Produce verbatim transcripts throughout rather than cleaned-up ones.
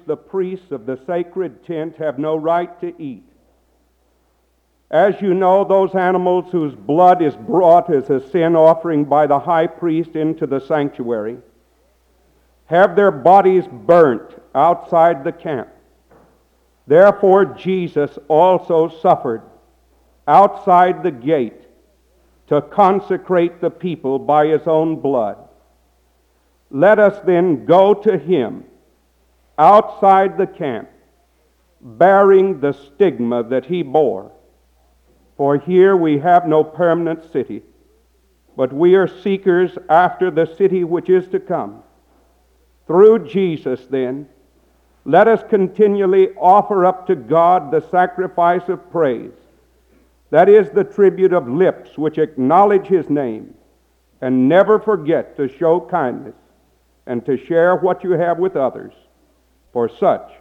which the priests of the sacred tent have no right to eat. As you know, those animals whose blood is brought as a sin offering by the high priest into the sanctuary have their bodies burnt outside the camp. Therefore, Jesus also suffered outside the gate to consecrate the people by his own blood. Let us then go to him outside the camp, bearing the stigma that he bore. For here we have no permanent city, but we are seekers after the city which is to come. Through Jesus, then, let us continually offer up to God the sacrifice of praise, that is, the tribute of lips which acknowledge his name, and never forget to show kindness and to share what you have with others, for such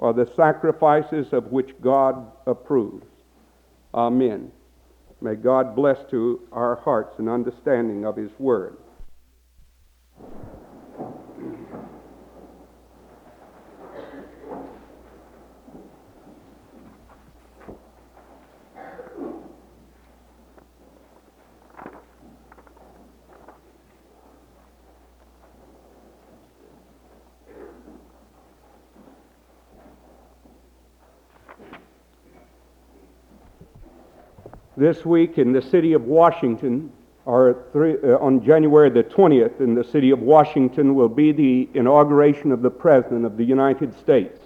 are the sacrifices of which God approves. Amen. May God bless to our hearts an understanding of his word. This week in the city of Washington, or three, uh, on January the twentieth, in the city of Washington will be the inauguration of the President of the United States.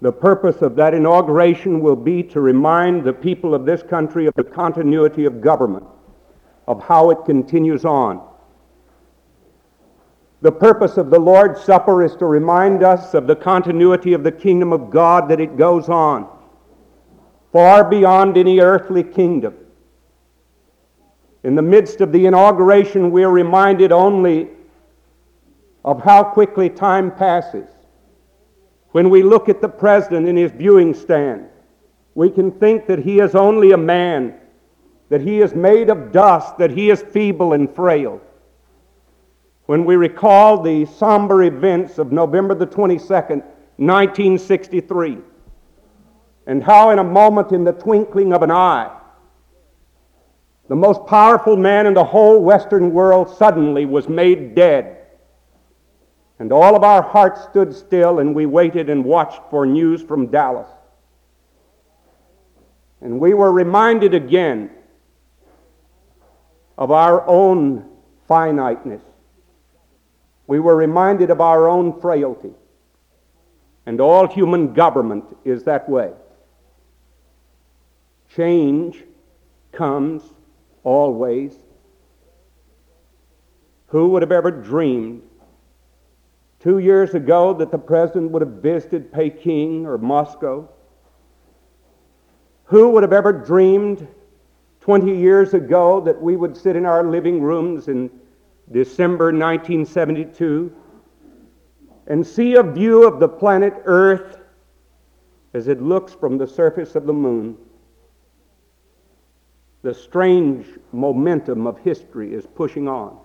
The purpose of that inauguration will be to remind the people of this country of the continuity of government, of how it continues on. The purpose of the Lord's Supper is to remind us of the continuity of the kingdom of God, that it goes on far beyond any earthly kingdom. In the midst of the inauguration, we are reminded only of how quickly time passes. When we look at the president in his viewing stand, we can think that he is only a man, that he is made of dust, that he is feeble and frail. When we recall the somber events of November the twenty-second, nineteen sixty-three, and how in a moment, in the twinkling of an eye, the most powerful man in the whole Western world suddenly was made dead. And all of our hearts stood still, and we waited and watched for news from Dallas. And we were reminded again of our own finiteness. We were reminded of our own frailty. And all human government is that way. Change comes always. Who would have ever dreamed two years ago that the president would have visited Peking or Moscow? Who would have ever dreamed twenty years ago that we would sit in our living rooms in December nineteen seventy-two and see a view of the planet Earth as it looks from the surface of the moon? The strange momentum of history is pushing on.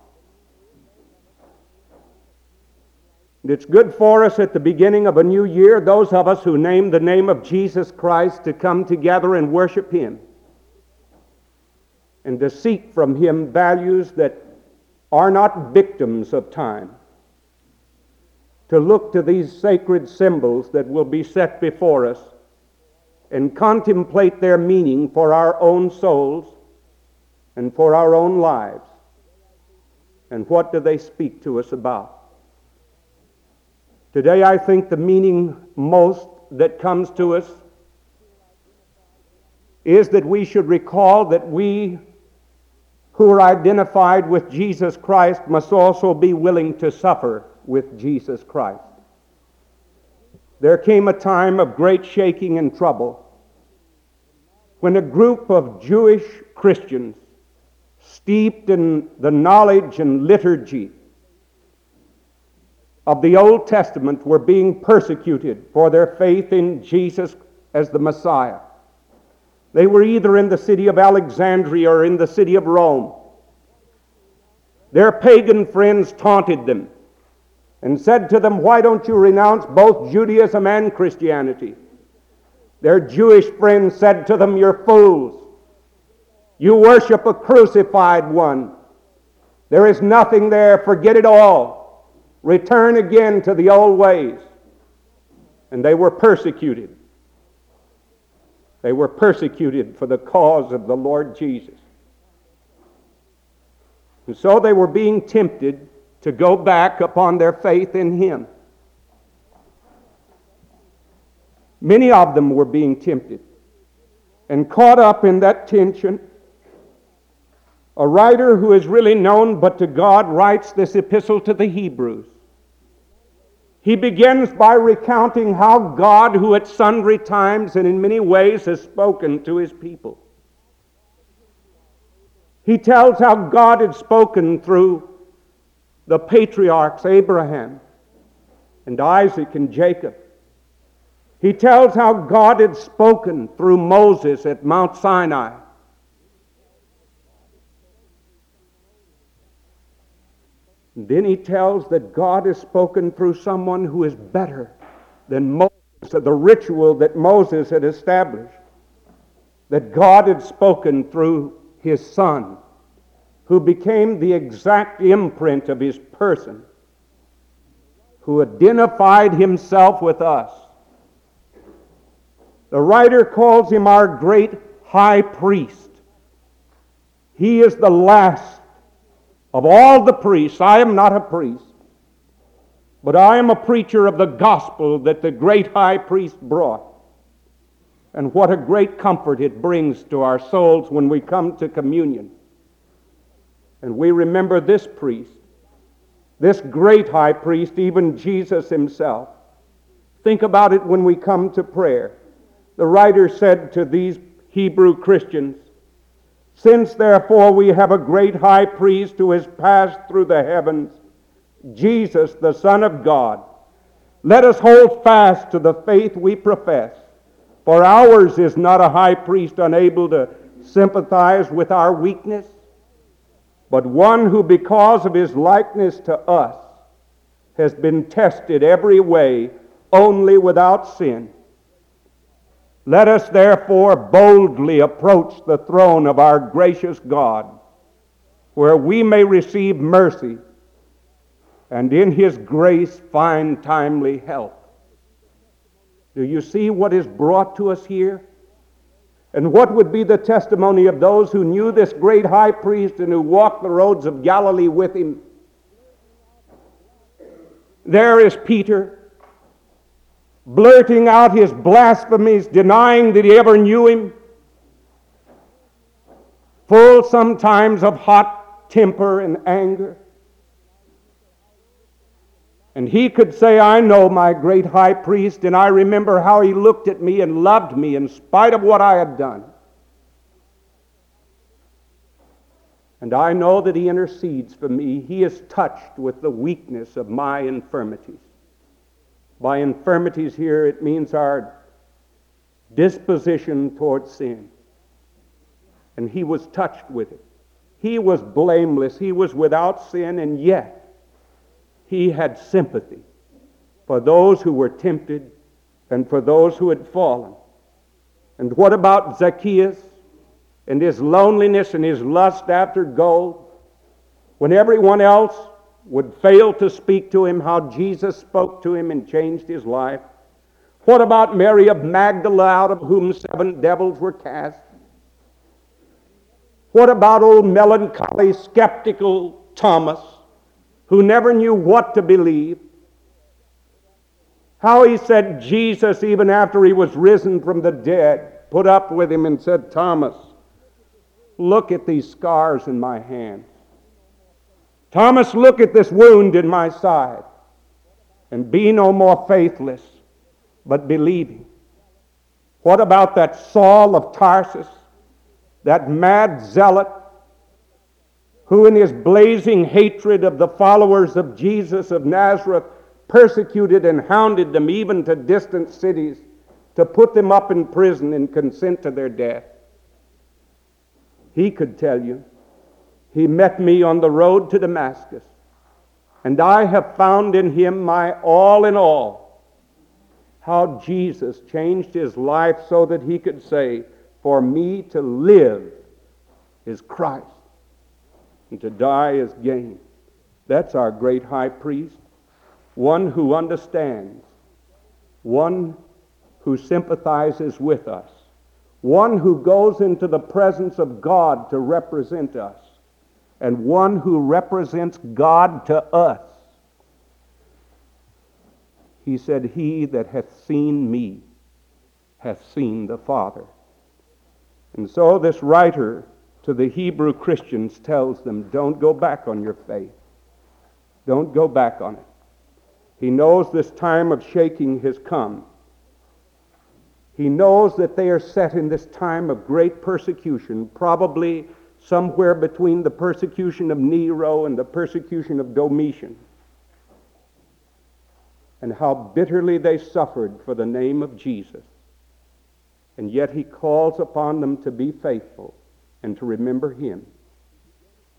And it's good for us at the beginning of a new year, those of us who name the name of Jesus Christ, to come together and worship him and to seek from him values that are not victims of time, to look to these sacred symbols that will be set before us and contemplate their meaning for our own souls and for our own lives. And what do they speak to us about? Today, I think the meaning most that comes to us is that we should recall that we who are identified with Jesus Christ must also be willing to suffer with Jesus Christ. There came a time of great shaking and trouble when a group of Jewish Christians, steeped in the knowledge and liturgy of the Old Testament, were being persecuted for their faith in Jesus as the Messiah. They were either in the city of Alexandria or in the city of Rome. Their pagan friends taunted them and said to them, why don't you renounce both Judaism and Christianity? Their Jewish friends said to them, you're fools. You worship a crucified one. There is nothing there. Forget it all. Return again to the old ways. And they were persecuted. They were persecuted for the cause of the Lord Jesus. And so they were being tempted to go back upon their faith in Him. Many of them were being tempted. And caught up in that tension, a writer who is really known but to God writes this epistle to the Hebrews. He begins by recounting how God, who at sundry times and in many ways has spoken to His people. He tells how God had spoken through the patriarchs Abraham and Isaac and Jacob. He tells how God had spoken through Moses at Mount Sinai. And then he tells that God has spoken through someone who is better than Moses, the ritual that Moses had established. That God had spoken through His Son, who became the exact imprint of His person, who identified Himself with us. The writer calls Him our great high priest. He is the last of all the priests. I am not a priest, but I am a preacher of the gospel that the great high priest brought. And what a great comfort it brings to our souls when we come to communion. And we remember this priest, this great high priest, even Jesus Himself. Think about it when we come to prayer. The writer said to these Hebrew Christians, since therefore we have a great high priest who has passed through the heavens, Jesus, the Son of God, let us hold fast to the faith we profess. For ours is not a high priest unable to sympathize with our weakness, but one who because of His likeness to us has been tested every way, only without sin. Let us therefore boldly approach the throne of our gracious God, where we may receive mercy and in His grace find timely help. Do you see what is brought to us here? And what would be the testimony of those who knew this great high priest and who walked the roads of Galilee with Him? There is Peter, blurting out his blasphemies, denying that he ever knew Him, full sometimes of hot temper and anger. And he could say, I know my great high priest, and I remember how he looked at me and loved me in spite of what I had done. And I know that He intercedes for me. He is touched with the weakness of my infirmities. By infirmities here, it means our disposition towards sin. And He was touched with it. He was blameless. He was without sin, and yet He had sympathy for those who were tempted and for those who had fallen. And what about Zacchaeus and his loneliness and his lust after gold? When everyone else would fail to speak to him, how Jesus spoke to him and changed his life. What about Mary of Magdala, out of whom seven devils were cast? What about old melancholy, skeptical Thomas, who never knew what to believe? How he said Jesus, even after He was risen from the dead, put up with him and said, Thomas, look at these scars in my hand. Thomas, look at this wound in my side, and be no more faithless, but believing. What about that Saul of Tarsus, that mad zealot, who in his blazing hatred of the followers of Jesus of Nazareth persecuted and hounded them even to distant cities to put them up in prison and consent to their death? He could tell you, he met me on the road to Damascus. And I have found in him my all in all. How Jesus changed his life so that he could say, for me to live is Christ, and to die is gain. That's our great high priest, one who understands, one who sympathizes with us, one who goes into the presence of God to represent us, and one who represents God to us. He said, he that hath seen me hath seen the Father. And so this writer to the Hebrew Christians tells them, don't go back on your faith. Don't go back on it. He knows this time of shaking has come. He knows that they are set in this time of great persecution, probably somewhere between the persecution of Nero and the persecution of Domitian. And how bitterly they suffered for the name of Jesus. And yet he calls upon them to be faithful and to remember him.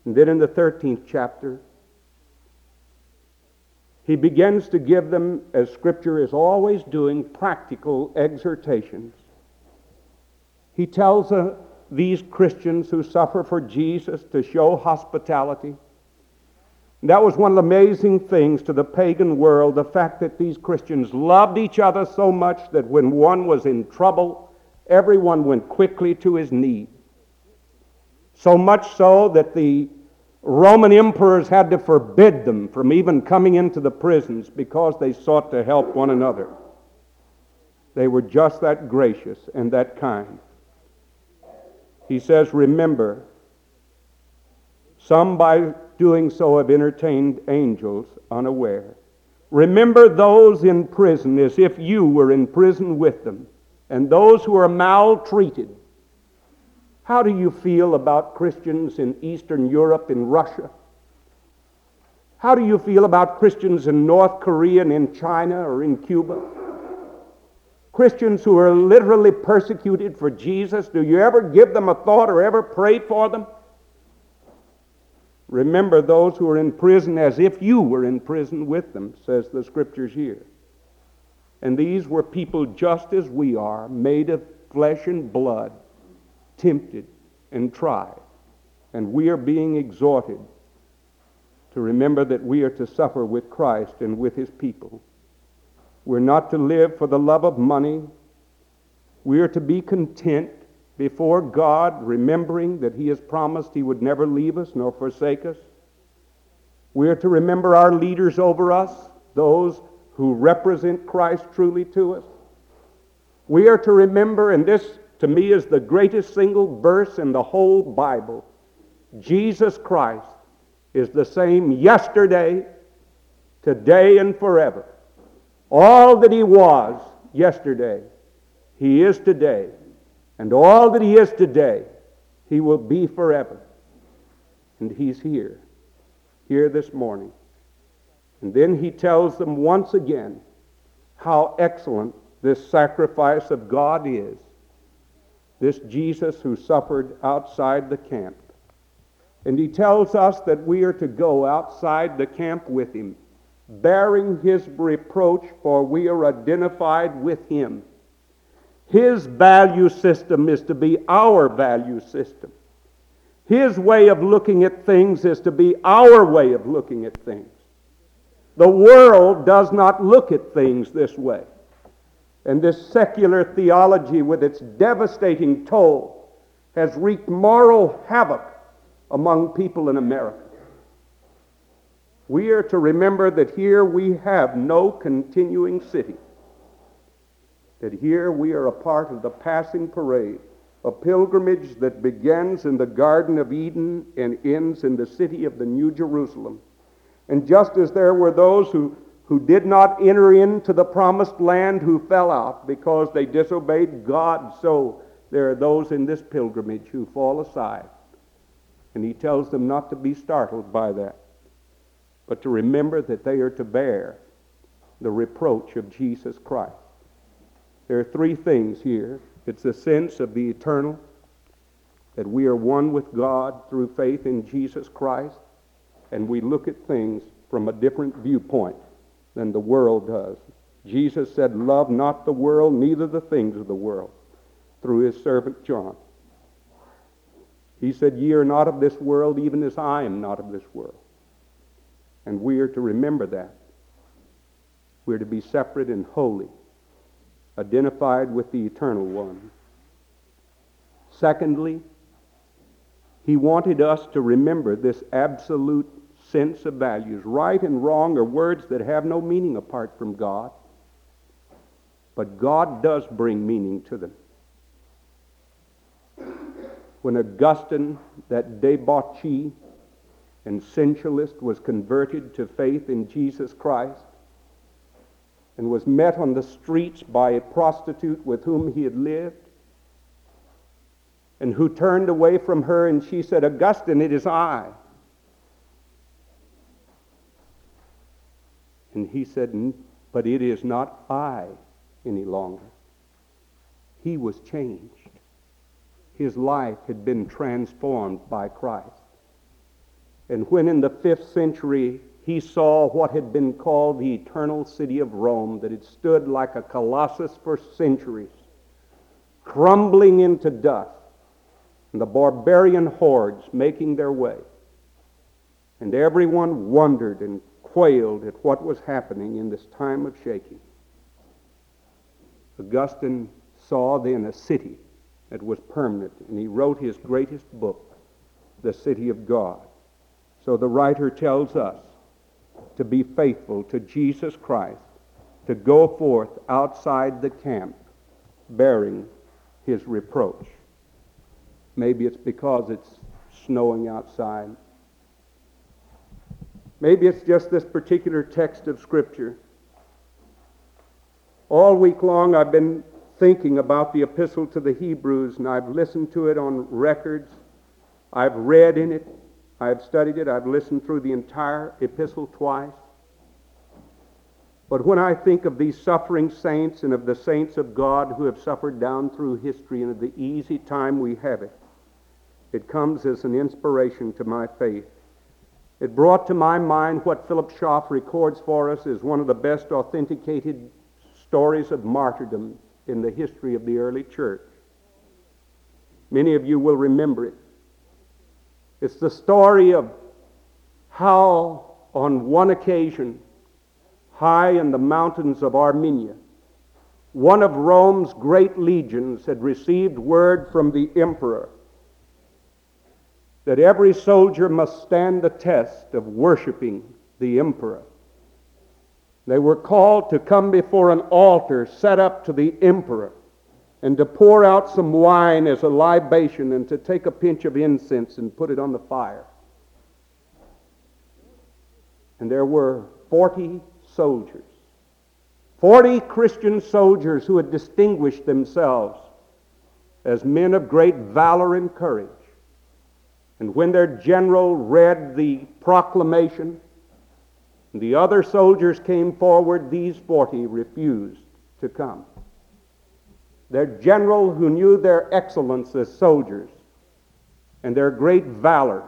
And then in the thirteenth chapter, he begins to give them, as Scripture is always doing, practical exhortations. He tells uh, these Christians who suffer for Jesus to show hospitality. And that was one of the amazing things to the pagan world, the fact that these Christians loved each other so much that when one was in trouble, everyone went quickly to his need. So much so that the Roman emperors had to forbid them from even coming into the prisons because they sought to help one another. They were just that gracious and that kind. He says, remember, some by doing so have entertained angels unaware. Remember those in prison as if you were in prison with them, and those who are maltreated. How do you feel about Christians in Eastern Europe, in Russia? How do you feel about Christians in North Korea and in China or in Cuba? Christians who are literally persecuted for Jesus, do you ever give them a thought or ever pray for them? Remember those who are in prison as if you were in prison with them, says the Scriptures here. And these were people just as we are, made of flesh and blood, tempted and tried, and we are being exhorted to remember that we are to suffer with Christ and with his people. We're not to live for the love of money. We are to be content before God, remembering that he has promised he would never leave us nor forsake us. We are to remember our leaders over us, those who represent Christ truly to us. We are to remember, and this to me is the greatest single verse in the whole Bible, Jesus Christ is the same yesterday, today, and forever. All that he was yesterday, he is today. And all that he is today, he will be forever. And he's here, here this morning. And then he tells them once again how excellent this sacrifice of God is. This Jesus who suffered outside the camp. And he tells us that we are to go outside the camp with him, bearing his reproach, for we are identified with him. His value system is to be our value system. His way of looking at things is to be our way of looking at things. The world does not look at things this way. And this secular theology, with its devastating toll, has wreaked moral havoc among people in America. We are to remember that here we have no continuing city, that here we are a part of the passing parade, a pilgrimage that begins in the Garden of Eden and ends in the city of the New Jerusalem. And just as there were those who who did not enter into the promised land, who fell out because they disobeyed God, so there are those in this pilgrimage who fall aside. And he tells them not to be startled by that, but to remember that they are to bear the reproach of Jesus Christ. There are three things here. It's a sense of the eternal, that we are one with God through faith in Jesus Christ, and we look at things from a different viewpoint than the world does. Jesus said, love not the world, neither the things of the world, through his servant John. He said, ye are not of this world, even as I am not of this world. And we are to remember that. We are to be separate and holy, identified with the Eternal One. Secondly, he wanted us to remember this absolute sense of values. Right and wrong are words that have no meaning apart from God. But God does bring meaning to them. When Augustine, that debauchee and sensualist, was converted to faith in Jesus Christ and was met on the streets by a prostitute with whom he had lived, and who turned away from her, and she said, Augustine, it is I. And he said, but it is not I any longer. He was changed. His life had been transformed by Christ. And when in the fifth century he saw what had been called the eternal city of Rome, that had stood like a colossus for centuries, crumbling into dust, and the barbarian hordes making their way, and everyone wondered and quailed at what was happening in this time of shaking. Augustine saw then a city that was permanent, and he wrote his greatest book, The City of God. So the writer tells us to be faithful to Jesus Christ, to go forth outside the camp bearing his reproach. Maybe it's because it's snowing outside. Maybe it's just this particular text of Scripture. All week long I've been thinking about the Epistle to the Hebrews, and I've listened to it on records. I've read in it. I've studied it. I've listened through the entire epistle twice. But when I think of these suffering saints and of the saints of God who have suffered down through history and of the easy time we have it, it comes as an inspiration to my faith. It brought to my mind what Philip Schaff records for us as one of the best authenticated stories of martyrdom in the history of the early church. Many of you will remember it. It's the story of how on one occasion, high in the mountains of Armenia, one of Rome's great legions had received word from the emperor that every soldier must stand the test of worshiping the emperor. They were called to come before an altar set up to the emperor and to pour out some wine as a libation and to take a pinch of incense and put it on the fire. And there were forty soldiers, forty Christian soldiers who had distinguished themselves as men of great valor and courage. And when their general read the proclamation, the other soldiers came forward, these forty refused to come. Their general, who knew their excellence as soldiers and their great valor,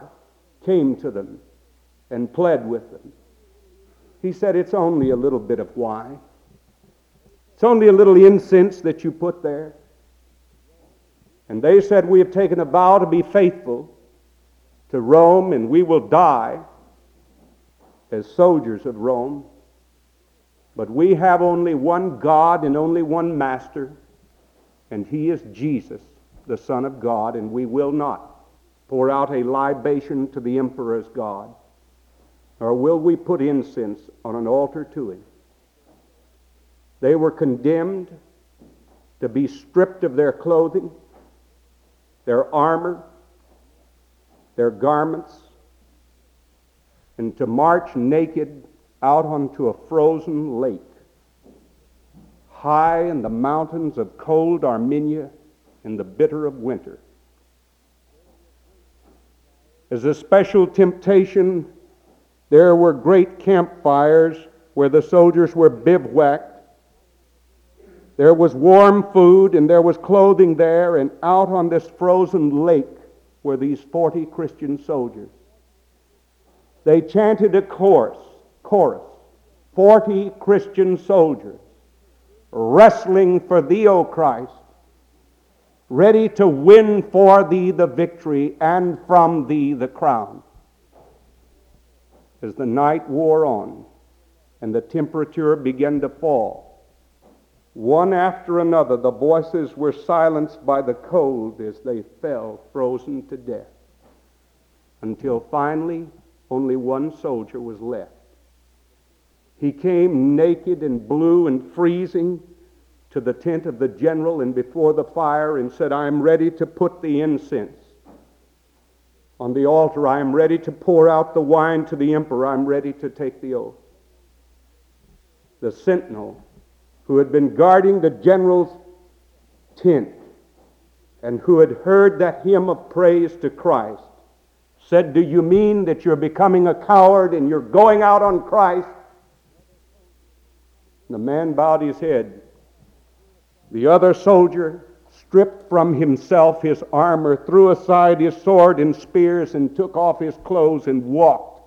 came to them and pled with them. He said, it's only a little bit of wine. It's only a little incense that you put there. And they said, we have taken a vow to be faithful to Rome, and we will die as soldiers of Rome. But we have only one God and only one Master, and he is Jesus, the Son of God, and we will not pour out a libation to the emperor's God, nor will we put incense on an altar to him. They were condemned to be stripped of their clothing, their armor, their garments, and to march naked out onto a frozen lake, high in the mountains of cold Armenia in the bitter of winter. As a special temptation, there were great campfires where the soldiers were bivouacked. There was warm food and there was clothing there, and out on this frozen lake were these forty Christian soldiers. They chanted a chorus, chorus, forty Christian soldiers wrestling for thee, O Christ, ready to win for thee the victory and from thee the crown. As the night wore on and the temperature began to fall, one after another the voices were silenced by the cold as they fell frozen to death, until finally only one soldier was left. He came naked and blue and freezing to the tent of the general and before the fire and said, I am ready to put the incense on the altar. I am ready to pour out the wine to the emperor. I am ready to take the oath. The sentinel who had been guarding the general's tent and who had heard that hymn of praise to Christ said, do you mean that you're becoming a coward and you're going out on Christ? The man bowed his head. The other soldier stripped from himself his armor, threw aside his sword and spears, and took off his clothes and walked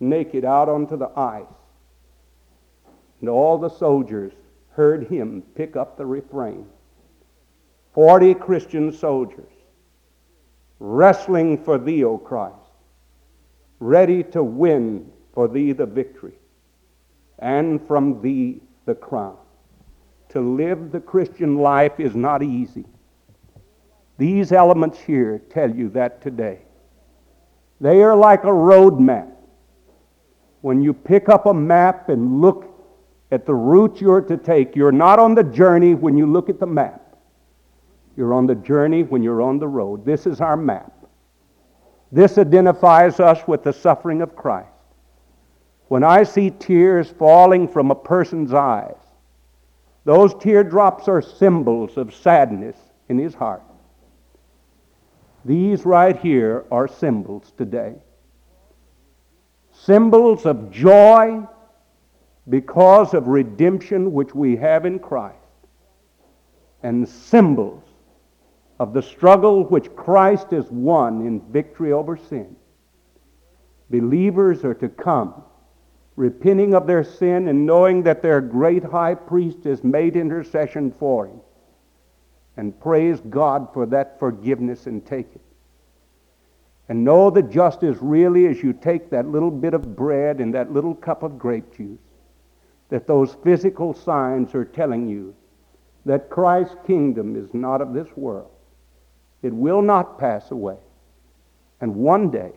naked out onto the ice. And all the soldiers heard him pick up the refrain. Forty Christian soldiers wrestling for thee, O Christ, ready to win for thee the victory and from thee the crown. To live the Christian life is not easy. These elements here tell you that today. They are like a road map. When you pick up a map and look at the route you're to take, you're not on the journey when you look at the map. You're on the journey when you're on the road. This is our map. This identifies us with the suffering of Christ. When I see tears falling from a person's eyes, those teardrops are symbols of sadness in his heart. These right here are symbols today. Symbols of joy because of redemption which we have in Christ. And symbols of the struggle which Christ has won in victory over sin. Believers are to come repenting of their sin and knowing that their great high priest has made intercession for him. And praise God for that forgiveness and take it. And know that just as really as you take that little bit of bread and that little cup of grape juice, that those physical signs are telling you that Christ's kingdom is not of this world. It will not pass away. And one day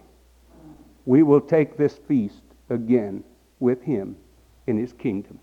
we will take this feast again with him in his kingdom.